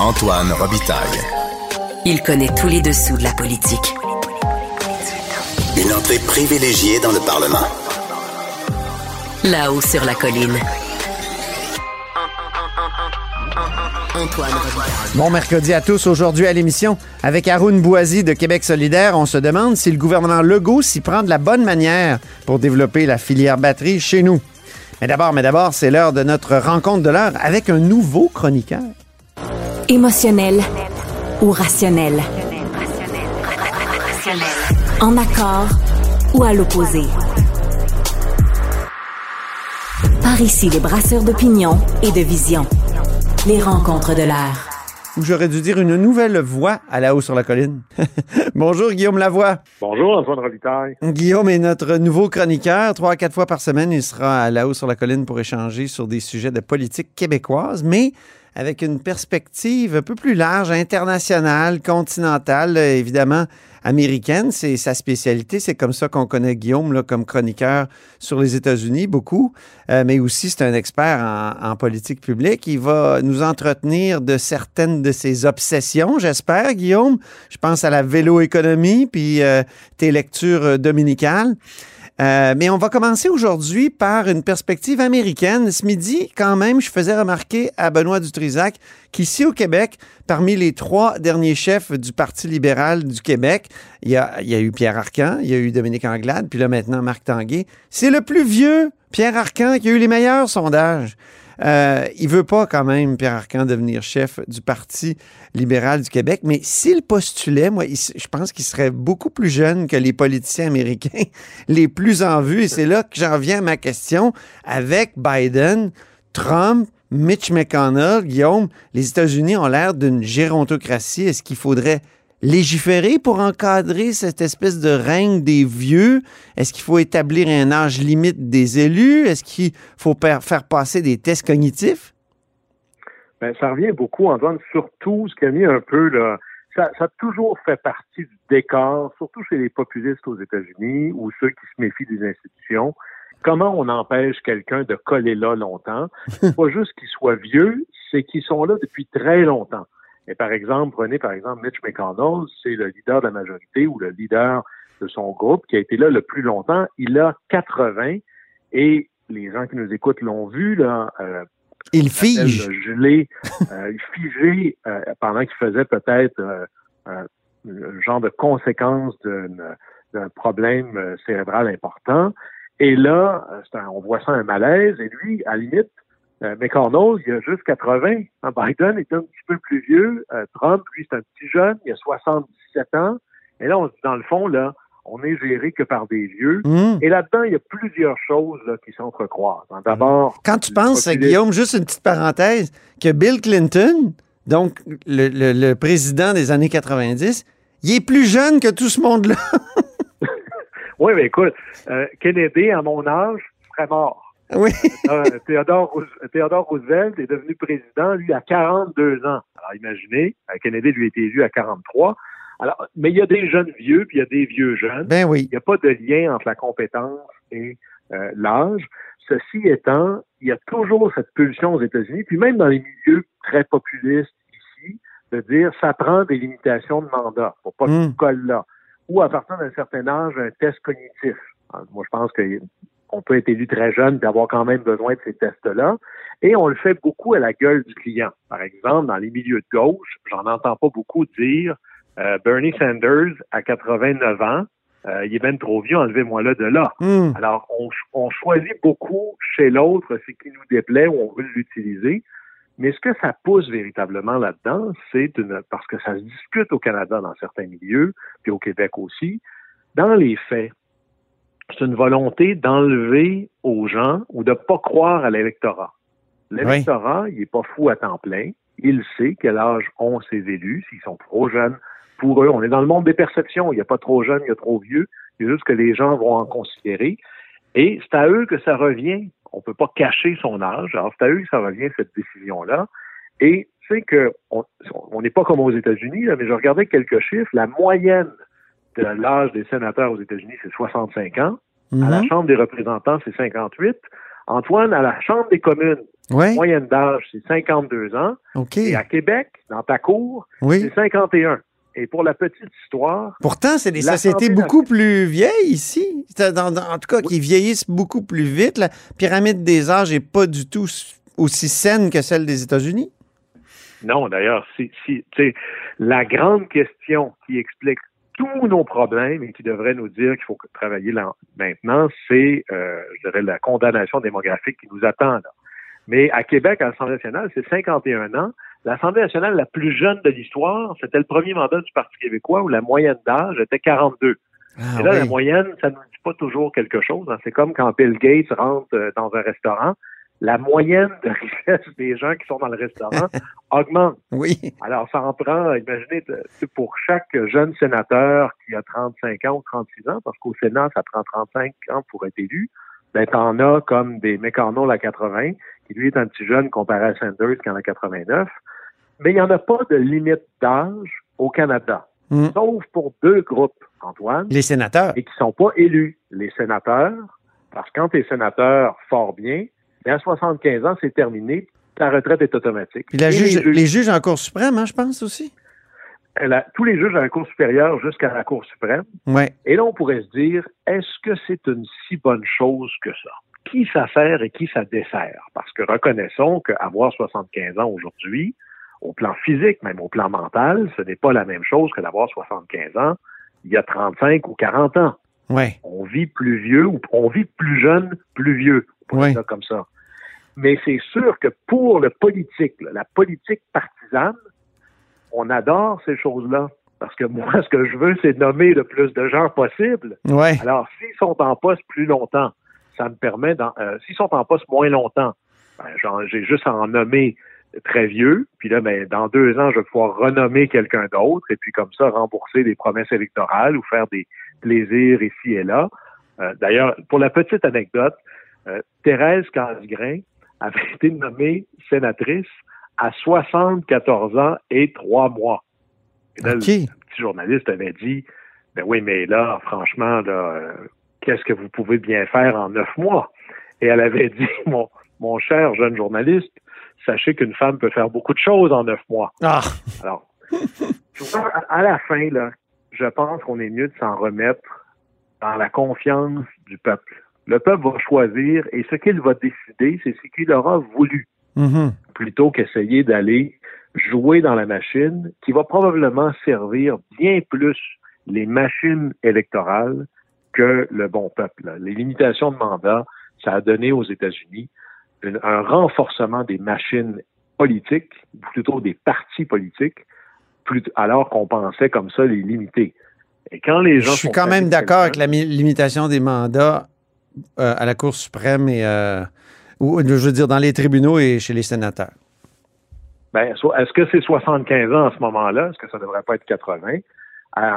Antoine Robitaille. Il connaît tous les dessous de la politique. Une entrée privilégiée dans le Parlement. Là-haut sur la colline. Antoine Robitaille. Bon mercredi à tous. Aujourd'hui à l'émission, avec Haroun Bouazie de Québec solidaire, on se demande si le gouvernement Legault s'y prend de la bonne manière pour développer la filière batterie chez nous. Mais d'abord, c'est l'heure de notre rencontre de l'heure avec un nouveau chroniqueur. Émotionnel ou rationnel? En accord ou à l'opposé? Par ici, les brasseurs d'opinion et de vision. Les rencontres de l'air. Ou j'aurais dû dire une nouvelle voix à la haut sur la colline. Bonjour Guillaume Lavoie. Bonjour Antoine Robitaille. Guillaume est notre nouveau chroniqueur. 3 à 4 fois par semaine, il sera à la haut sur la colline pour échanger sur des sujets de politique québécoise, mais avec une perspective un peu plus large, internationale, continentale, évidemment américaine. C'est sa spécialité. C'est comme ça qu'on connaît Guillaume, là, comme chroniqueur sur les États-Unis, beaucoup. Mais aussi, c'est un expert en politique publique. Il va nous entretenir de certaines de ses obsessions, j'espère, Guillaume. Je pense à la vélo-économie puis tes lectures dominicales. Mais on va commencer aujourd'hui par une perspective américaine. Ce midi, quand même, je faisais remarquer à Benoît Dutrisac qu'ici au Québec, parmi les 3 derniers chefs du Parti libéral du Québec, il y a eu Pierre Arcand, il y a eu Dominique Anglade, puis là maintenant Marc Tanguay. C'est le plus vieux, Pierre Arcand, qui a eu les meilleurs sondages. Il veut pas quand même, Pierre Arcand, devenir chef du Parti libéral du Québec, mais s'il postulait, moi, je pense qu'il serait beaucoup plus jeune que les politiciens américains les plus en vue, et c'est là que j'en viens à ma question. Avec Biden, Trump, Mitch McConnell, Guillaume, les États-Unis ont l'air d'une gérontocratie. Est-ce qu'il faudrait légiférer pour encadrer cette espèce de règne des vieux? Est-ce qu'il faut établir un âge limite des élus? Est-ce qu'il faut faire passer des tests cognitifs? Bien, ça revient beaucoup, Antoine, surtout ce qu'a mis un peu, là, ça a toujours fait partie du décor, surtout chez les populistes aux États-Unis ou ceux qui se méfient des institutions. Comment on empêche quelqu'un de coller là longtemps? C'est pas juste qu'il soit vieux, c'est qu'ils sont là depuis très longtemps. Et par exemple, prenez Mitch McConnell, c'est le leader de la majorité ou le leader de son groupe qui a été là le plus longtemps. Il a 80 et les gens qui nous écoutent l'ont vu, là. Il fige. Figé pendant qu'il faisait peut-être un genre de conséquence d'un problème cérébral important. Et là, on voit ça un malaise et lui, à la limite, McConnell, il a juste 80. Biden est un petit peu plus vieux. Trump, lui, c'est un petit jeune. Il a 77 ans. Et là, on se dit, dans le fond, là, on n'est géré que par des vieux. Mmh. Et là-dedans, il y a plusieurs choses là, qui s'entrecroisent. D'abord... Quand tu penses, Guillaume, juste une petite parenthèse, que Bill Clinton, donc le président des années 90, il est plus jeune que tout ce monde-là. Oui, mais écoute, Kennedy, à mon âge, serait mort. Oui. Théodore Roosevelt est devenu président, lui, à 42 ans. Alors, imaginez, Kennedy, lui, a été élu à 43. Alors, mais il y a des jeunes vieux, puis il y a des vieux jeunes. Ben oui. Il n'y a pas de lien entre la compétence et l'âge. Ceci étant, il y a toujours cette pulsion aux États-Unis, puis même dans les milieux très populistes ici, de dire « ça prend des limitations de mandat, pour pas que tu colles là ». Ou à partir d'un certain âge, un test cognitif. Alors, moi, je pense que... On peut être élu très jeune, d'avoir quand même besoin de ces tests-là. Et on le fait beaucoup à la gueule du client. Par exemple, dans les milieux de gauche, j'en entends pas beaucoup dire Bernie Sanders à 89 ans, il est bien trop vieux, enlevez-moi là de là. Mm. Alors, on choisit beaucoup chez l'autre ce qui nous déplaît ou on veut l'utiliser. Mais ce que ça pousse véritablement là-dedans, parce que ça se discute au Canada dans certains milieux, puis au Québec aussi, dans les faits, c'est une volonté d'enlever aux gens ou de ne pas croire à l'électorat. L'électorat, oui. Il n'est pas fou à temps plein. Il sait quel âge ont ses élus, s'ils sont trop jeunes. Pour eux, on est dans le monde des perceptions. Il n'y a pas trop jeune, il y a trop vieux. C'est juste que les gens vont en considérer. Et c'est à eux que ça revient. On ne peut pas cacher son âge. Alors, c'est à eux que ça revient, cette décision-là. Et c'est que on n'est pas comme aux États-Unis, là, mais je regardais quelques chiffres. La moyenne de l'âge des sénateurs aux États-Unis, c'est 65 ans. Mm-hmm. À la Chambre des représentants, c'est 58. Antoine, à la Chambre des communes, Ouais. Moyenne d'âge, c'est 52 ans. Okay. Et à Québec, dans ta cour, c'est 51. Et pour la petite histoire... Pourtant, c'est des sociétés beaucoup plus vieilles ici. En tout cas, qui vieillissent beaucoup plus vite. La pyramide des âges n'est pas du tout aussi saine que celle des États-Unis. Non, d'ailleurs, c'est la grande question qui explique tous nos problèmes et qui devrait nous dire qu'il faut travailler maintenant, c'est la condamnation démographique qui nous attend. Là. Mais à Québec, à l'Assemblée nationale, c'est 51 ans. L'Assemblée nationale la plus jeune de l'histoire, c'était le premier mandat du Parti québécois où la moyenne d'âge était 42. Ah, et là, la moyenne, ça ne nous dit pas toujours quelque chose. Hein. C'est comme quand Bill Gates rentre dans un restaurant. La moyenne de richesse des gens qui sont dans le restaurant augmente. Oui. Alors, ça en prend, imaginez, pour chaque jeune sénateur qui a 35 ans ou 36 ans, parce qu'au Sénat, ça prend 35 ans pour être élu, ben, t'en as comme des McConnell à 80, qui lui est un petit jeune comparé à Sanders qui en a 89. Mais il n'y en a pas de limite d'âge au Canada. Mmh. Sauf pour deux groupes, Antoine. Les sénateurs. Et qui ne sont pas élus. Les sénateurs, parce que quand t'es sénateur, fort bien, mais à 75 ans, c'est terminé. Ta retraite est automatique. Puis les juges en Cour suprême, hein, je pense aussi. Tous les juges à la Cour supérieure jusqu'à la Cour suprême. Ouais. Et là, on pourrait se dire, est-ce que c'est une si bonne chose que ça? Qui ça sert et qui ça dessert? Parce que reconnaissons qu'avoir 75 ans aujourd'hui, au plan physique, même au plan mental, ce n'est pas la même chose que d'avoir 75 ans il y a 35 ou 40 ans. Ouais. On vit plus vieux ou on vit plus jeune, plus vieux. On pourrait dire ça comme ça. Mais c'est sûr que pour le politique, là, la politique partisane, on adore ces choses-là. Parce que moi, ce que je veux, c'est nommer le plus de gens possible. Ouais. Alors, s'ils sont en poste plus longtemps, ça me permet... s'ils sont en poste moins longtemps, ben, j'ai juste à en nommer très vieux. Puis là, ben, dans 2 ans, je vais pouvoir renommer quelqu'un d'autre. Et puis comme ça, rembourser des promesses électorales ou faire des plaisirs ici et là. D'ailleurs, pour la petite anecdote, Thérèse Casgrain avait été nommée sénatrice à 74 ans et 3 mois. Et là, le petit journaliste avait dit, « Ben oui, mais là, franchement, là, qu'est-ce que vous pouvez bien faire en 9 mois? » Et elle avait dit, « Mon cher jeune journaliste, sachez qu'une femme peut faire beaucoup de choses en 9 mois. Ah. » Alors, à la fin, là, je pense qu'on est mieux de s'en remettre dans la confiance du peuple. Le peuple va choisir et ce qu'il va décider, c'est ce qu'il aura voulu. Mm-hmm. Plutôt qu'essayer d'aller jouer dans la machine qui va probablement servir bien plus les machines électorales que le bon peuple. Les limitations de mandat, ça a donné aux États-Unis un renforcement des machines politiques, plutôt des partis politiques, alors qu'on pensait comme ça les limiter. Et quand les gens... Je suis quand même d'accord avec la limitation des mandats à la Cour suprême et... ou, je veux dire, dans les tribunaux et chez les sénateurs. Ben, est-ce que c'est 75 ans à ce moment-là? Est-ce que ça ne devrait pas être 80?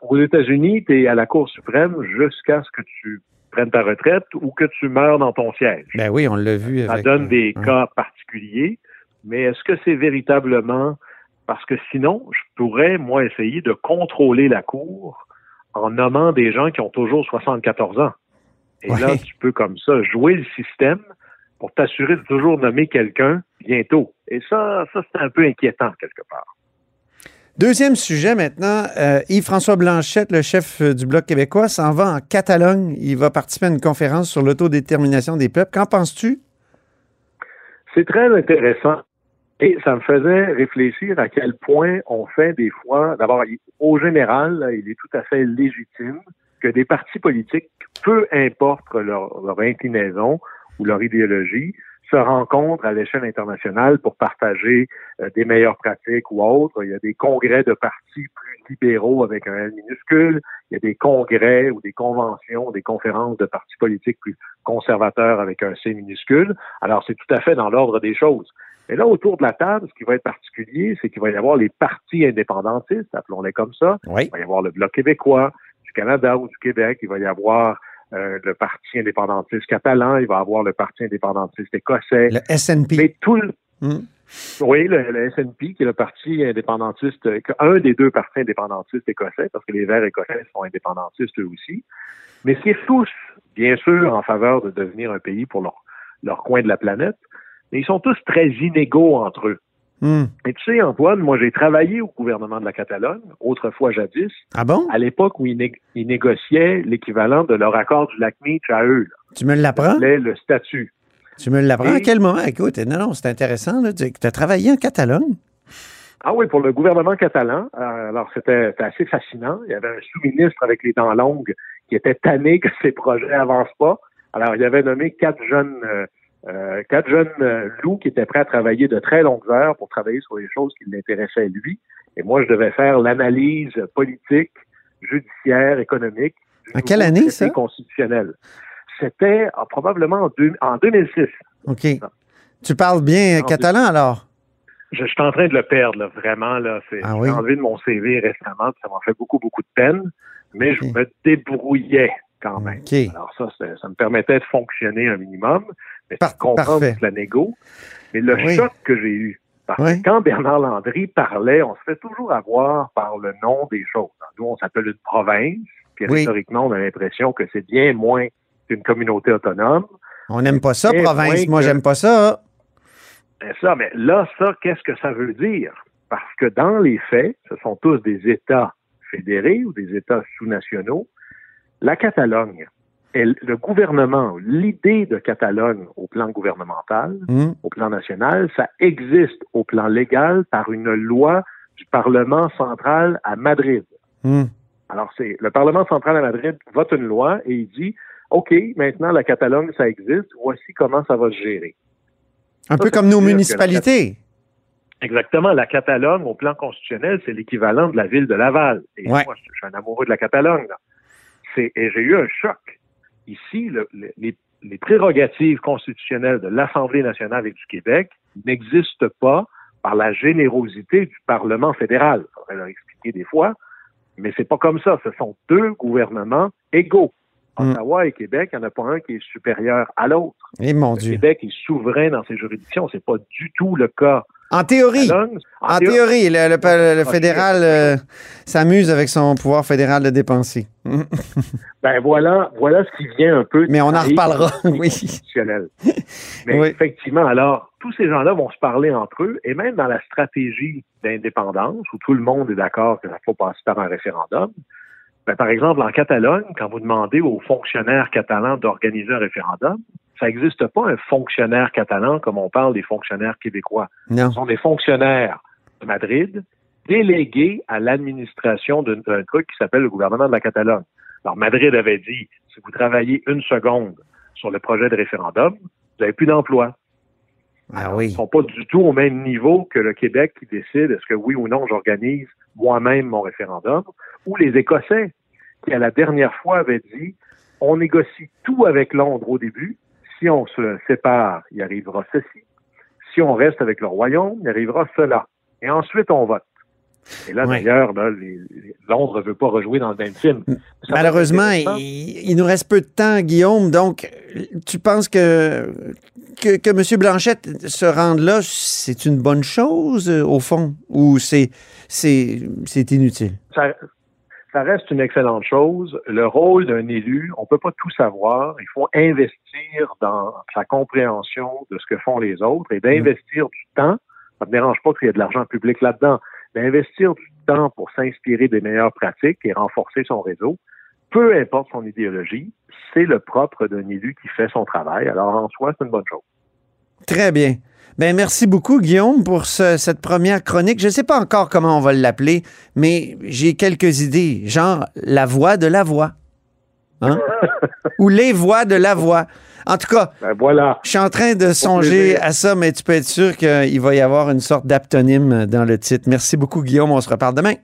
Aux États-Unis, tu es à la Cour suprême jusqu'à ce que tu prennes ta retraite ou que tu meurs dans ton siège. Ben oui, on l'a vu. Ça donne des cas particuliers, mais est-ce que c'est véritablement... Parce que sinon, je pourrais, moi, essayer de contrôler la Cour en nommant des gens qui ont toujours 74 ans. Et là, tu peux comme ça jouer le système pour t'assurer de toujours nommer quelqu'un bientôt. Et ça c'est un peu inquiétant, quelque part. Deuxième sujet maintenant, Yves-François Blanchet, le chef du Bloc québécois, s'en va en Catalogne. Il va participer à une conférence sur l'autodétermination des peuples. Qu'en penses-tu? C'est très intéressant. Et ça me faisait réfléchir à quel point on fait des fois... D'abord, au général, là, il est tout à fait légitime que des partis politiques, peu importe leur inclinaison, ou leur idéologie, se rencontrent à l'échelle internationale pour partager des meilleures pratiques ou autres. Il y a des congrès de partis plus libéraux avec un L minuscule. Il y a des congrès ou des conventions, des conférences de partis politiques plus conservateurs avec un C minuscule. Alors, c'est tout à fait dans l'ordre des choses. Mais là, autour de la table, ce qui va être particulier, c'est qu'il va y avoir les partis indépendantistes, appelons-les comme ça. Oui. Il va y avoir le Bloc québécois, du Canada ou du Québec. Il va y avoir... le parti indépendantiste catalan, il va avoir le parti indépendantiste écossais. Le SNP. Mais Oui, le SNP, qui est le parti indépendantiste, un des deux partis indépendantistes écossais, parce que les Verts écossais sont indépendantistes eux aussi. Mais c'est tous, bien sûr, en faveur de devenir un pays pour leur coin de la planète, mais ils sont tous très inégaux entre eux. Mm. Et tu sais, Antoine, moi, j'ai travaillé au gouvernement de la Catalogne, autrefois jadis, ah bon? À l'époque où ils négociaient l'équivalent de leur accord du lac Mitch à eux. Là. Tu me l'apprends? Le statut. Tu me l'apprends? Et... à quel moment? Écoute, non, c'est intéressant. Tu as travaillé en Catalogne? Ah oui, pour le gouvernement catalan. Alors, c'était assez fascinant. Il y avait un sous-ministre avec les dents longues qui était tanné que ses projets avancent pas. Alors, il avait nommé quatre jeunes loups qui étaient prêts à travailler de très longues heures pour travailler sur les choses qui l'intéressaient lui. Et moi, je devais faire l'analyse politique, judiciaire, économique. En quelle année, ça? Constitutionnelle. C'était probablement en 2006. OK. Non. Tu parles bien catalan, alors? Je suis en train de le perdre, là, vraiment. J'ai enlevé de mon CV récemment, puis ça m'a fait beaucoup, beaucoup de peine. Mais je me débrouillais quand même. Okay. Alors ça me permettait de fonctionner un minimum, mais de comprendre toute la négo. Mais le choc que j'ai eu, parce que quand Bernard Landry parlait, on se fait toujours avoir par le nom des choses. Nous, on s'appelle une province, puis historiquement, on a l'impression que c'est bien moins qu'une communauté autonome. On n'aime pas ça, province. Moi, j'aime pas ça. Ça, mais là, ça, qu'est-ce que ça veut dire? Parce que dans les faits, ce sont tous des États fédérés ou des États sous-nationaux. La Catalogne, le gouvernement, l'idée de Catalogne au plan gouvernemental, au plan national, ça existe au plan légal par une loi du Parlement central à Madrid. Alors, le Parlement central à Madrid vote une loi et il dit « OK, maintenant la Catalogne, ça existe, voici comment ça va se gérer. » Un peu comme nos municipalités. Exactement. La Catalogne, au plan constitutionnel, c'est l'équivalent de la ville de Laval. Et moi, je suis un amoureux de la Catalogne. Là. Et j'ai eu un choc. Ici, les prérogatives constitutionnelles de l'Assemblée nationale et du Québec n'existent pas par la générosité du Parlement fédéral. Il faudrait leur expliquer des fois, mais c'est pas comme ça. Ce sont deux gouvernements égaux. Ottawa et Québec, il n'y en a pas un qui est supérieur à l'autre. Et mon Dieu. Québec est souverain dans ses juridictions. C'est pas du tout le cas. En théorie. En théorie, le fédéral s'amuse avec son pouvoir fédéral de dépenser. Ben voilà ce qui vient un peu. Mais on en reparlera, Mais effectivement, alors, tous ces gens-là vont se parler entre eux, et même dans la stratégie d'indépendance, où tout le monde est d'accord que ça faut passer par un référendum, ben, par exemple, en Catalogne, quand vous demandez aux fonctionnaires catalans d'organiser un référendum, ça n'existe pas un fonctionnaire catalan comme on parle des fonctionnaires québécois. Non. Ce sont des fonctionnaires de Madrid délégués à l'administration d'un truc qui s'appelle le gouvernement de la Catalogne. Alors, Madrid avait dit, si vous travaillez une seconde sur le projet de référendum, vous n'avez plus d'emploi. Ah oui. Ils ne sont pas du tout au même niveau que le Québec qui décide est-ce que oui ou non j'organise moi-même mon référendum, ou les Écossais qui, à la dernière fois, avaient dit on négocie tout avec Londres au début, si on se sépare, il arrivera ceci, si on reste avec le Royaume, il arrivera cela, et ensuite on vote. Et là, d'ailleurs, Londres ne veut pas rejouer dans le même film. Malheureusement, il nous reste peu de temps, Guillaume. Donc, tu penses que M. Blanchet se rende là, c'est une bonne chose, au fond, ou c'est inutile? Ça reste une excellente chose. Le rôle d'un élu, on ne peut pas tout savoir. Il faut investir dans sa compréhension de ce que font les autres et d'investir du temps. Ça ne me dérange pas qu'il y ait de l'argent public là-dedans. D'investir du temps pour s'inspirer des meilleures pratiques et renforcer son réseau, peu importe son idéologie, c'est le propre d'un élu qui fait son travail. Alors, en soi, c'est une bonne chose. Très bien. Ben merci beaucoup, Guillaume, pour cette première chronique. Je ne sais pas encore comment on va l'appeler, mais j'ai quelques idées, genre la voix de Lavoie. Hein? Ou les voix de Lavoie. En tout cas, ben voilà. Je suis en train de songer à ça, mais tu peux être sûr qu'il va y avoir une sorte d'aptonyme dans le titre. Merci beaucoup, Guillaume. On se reparle demain.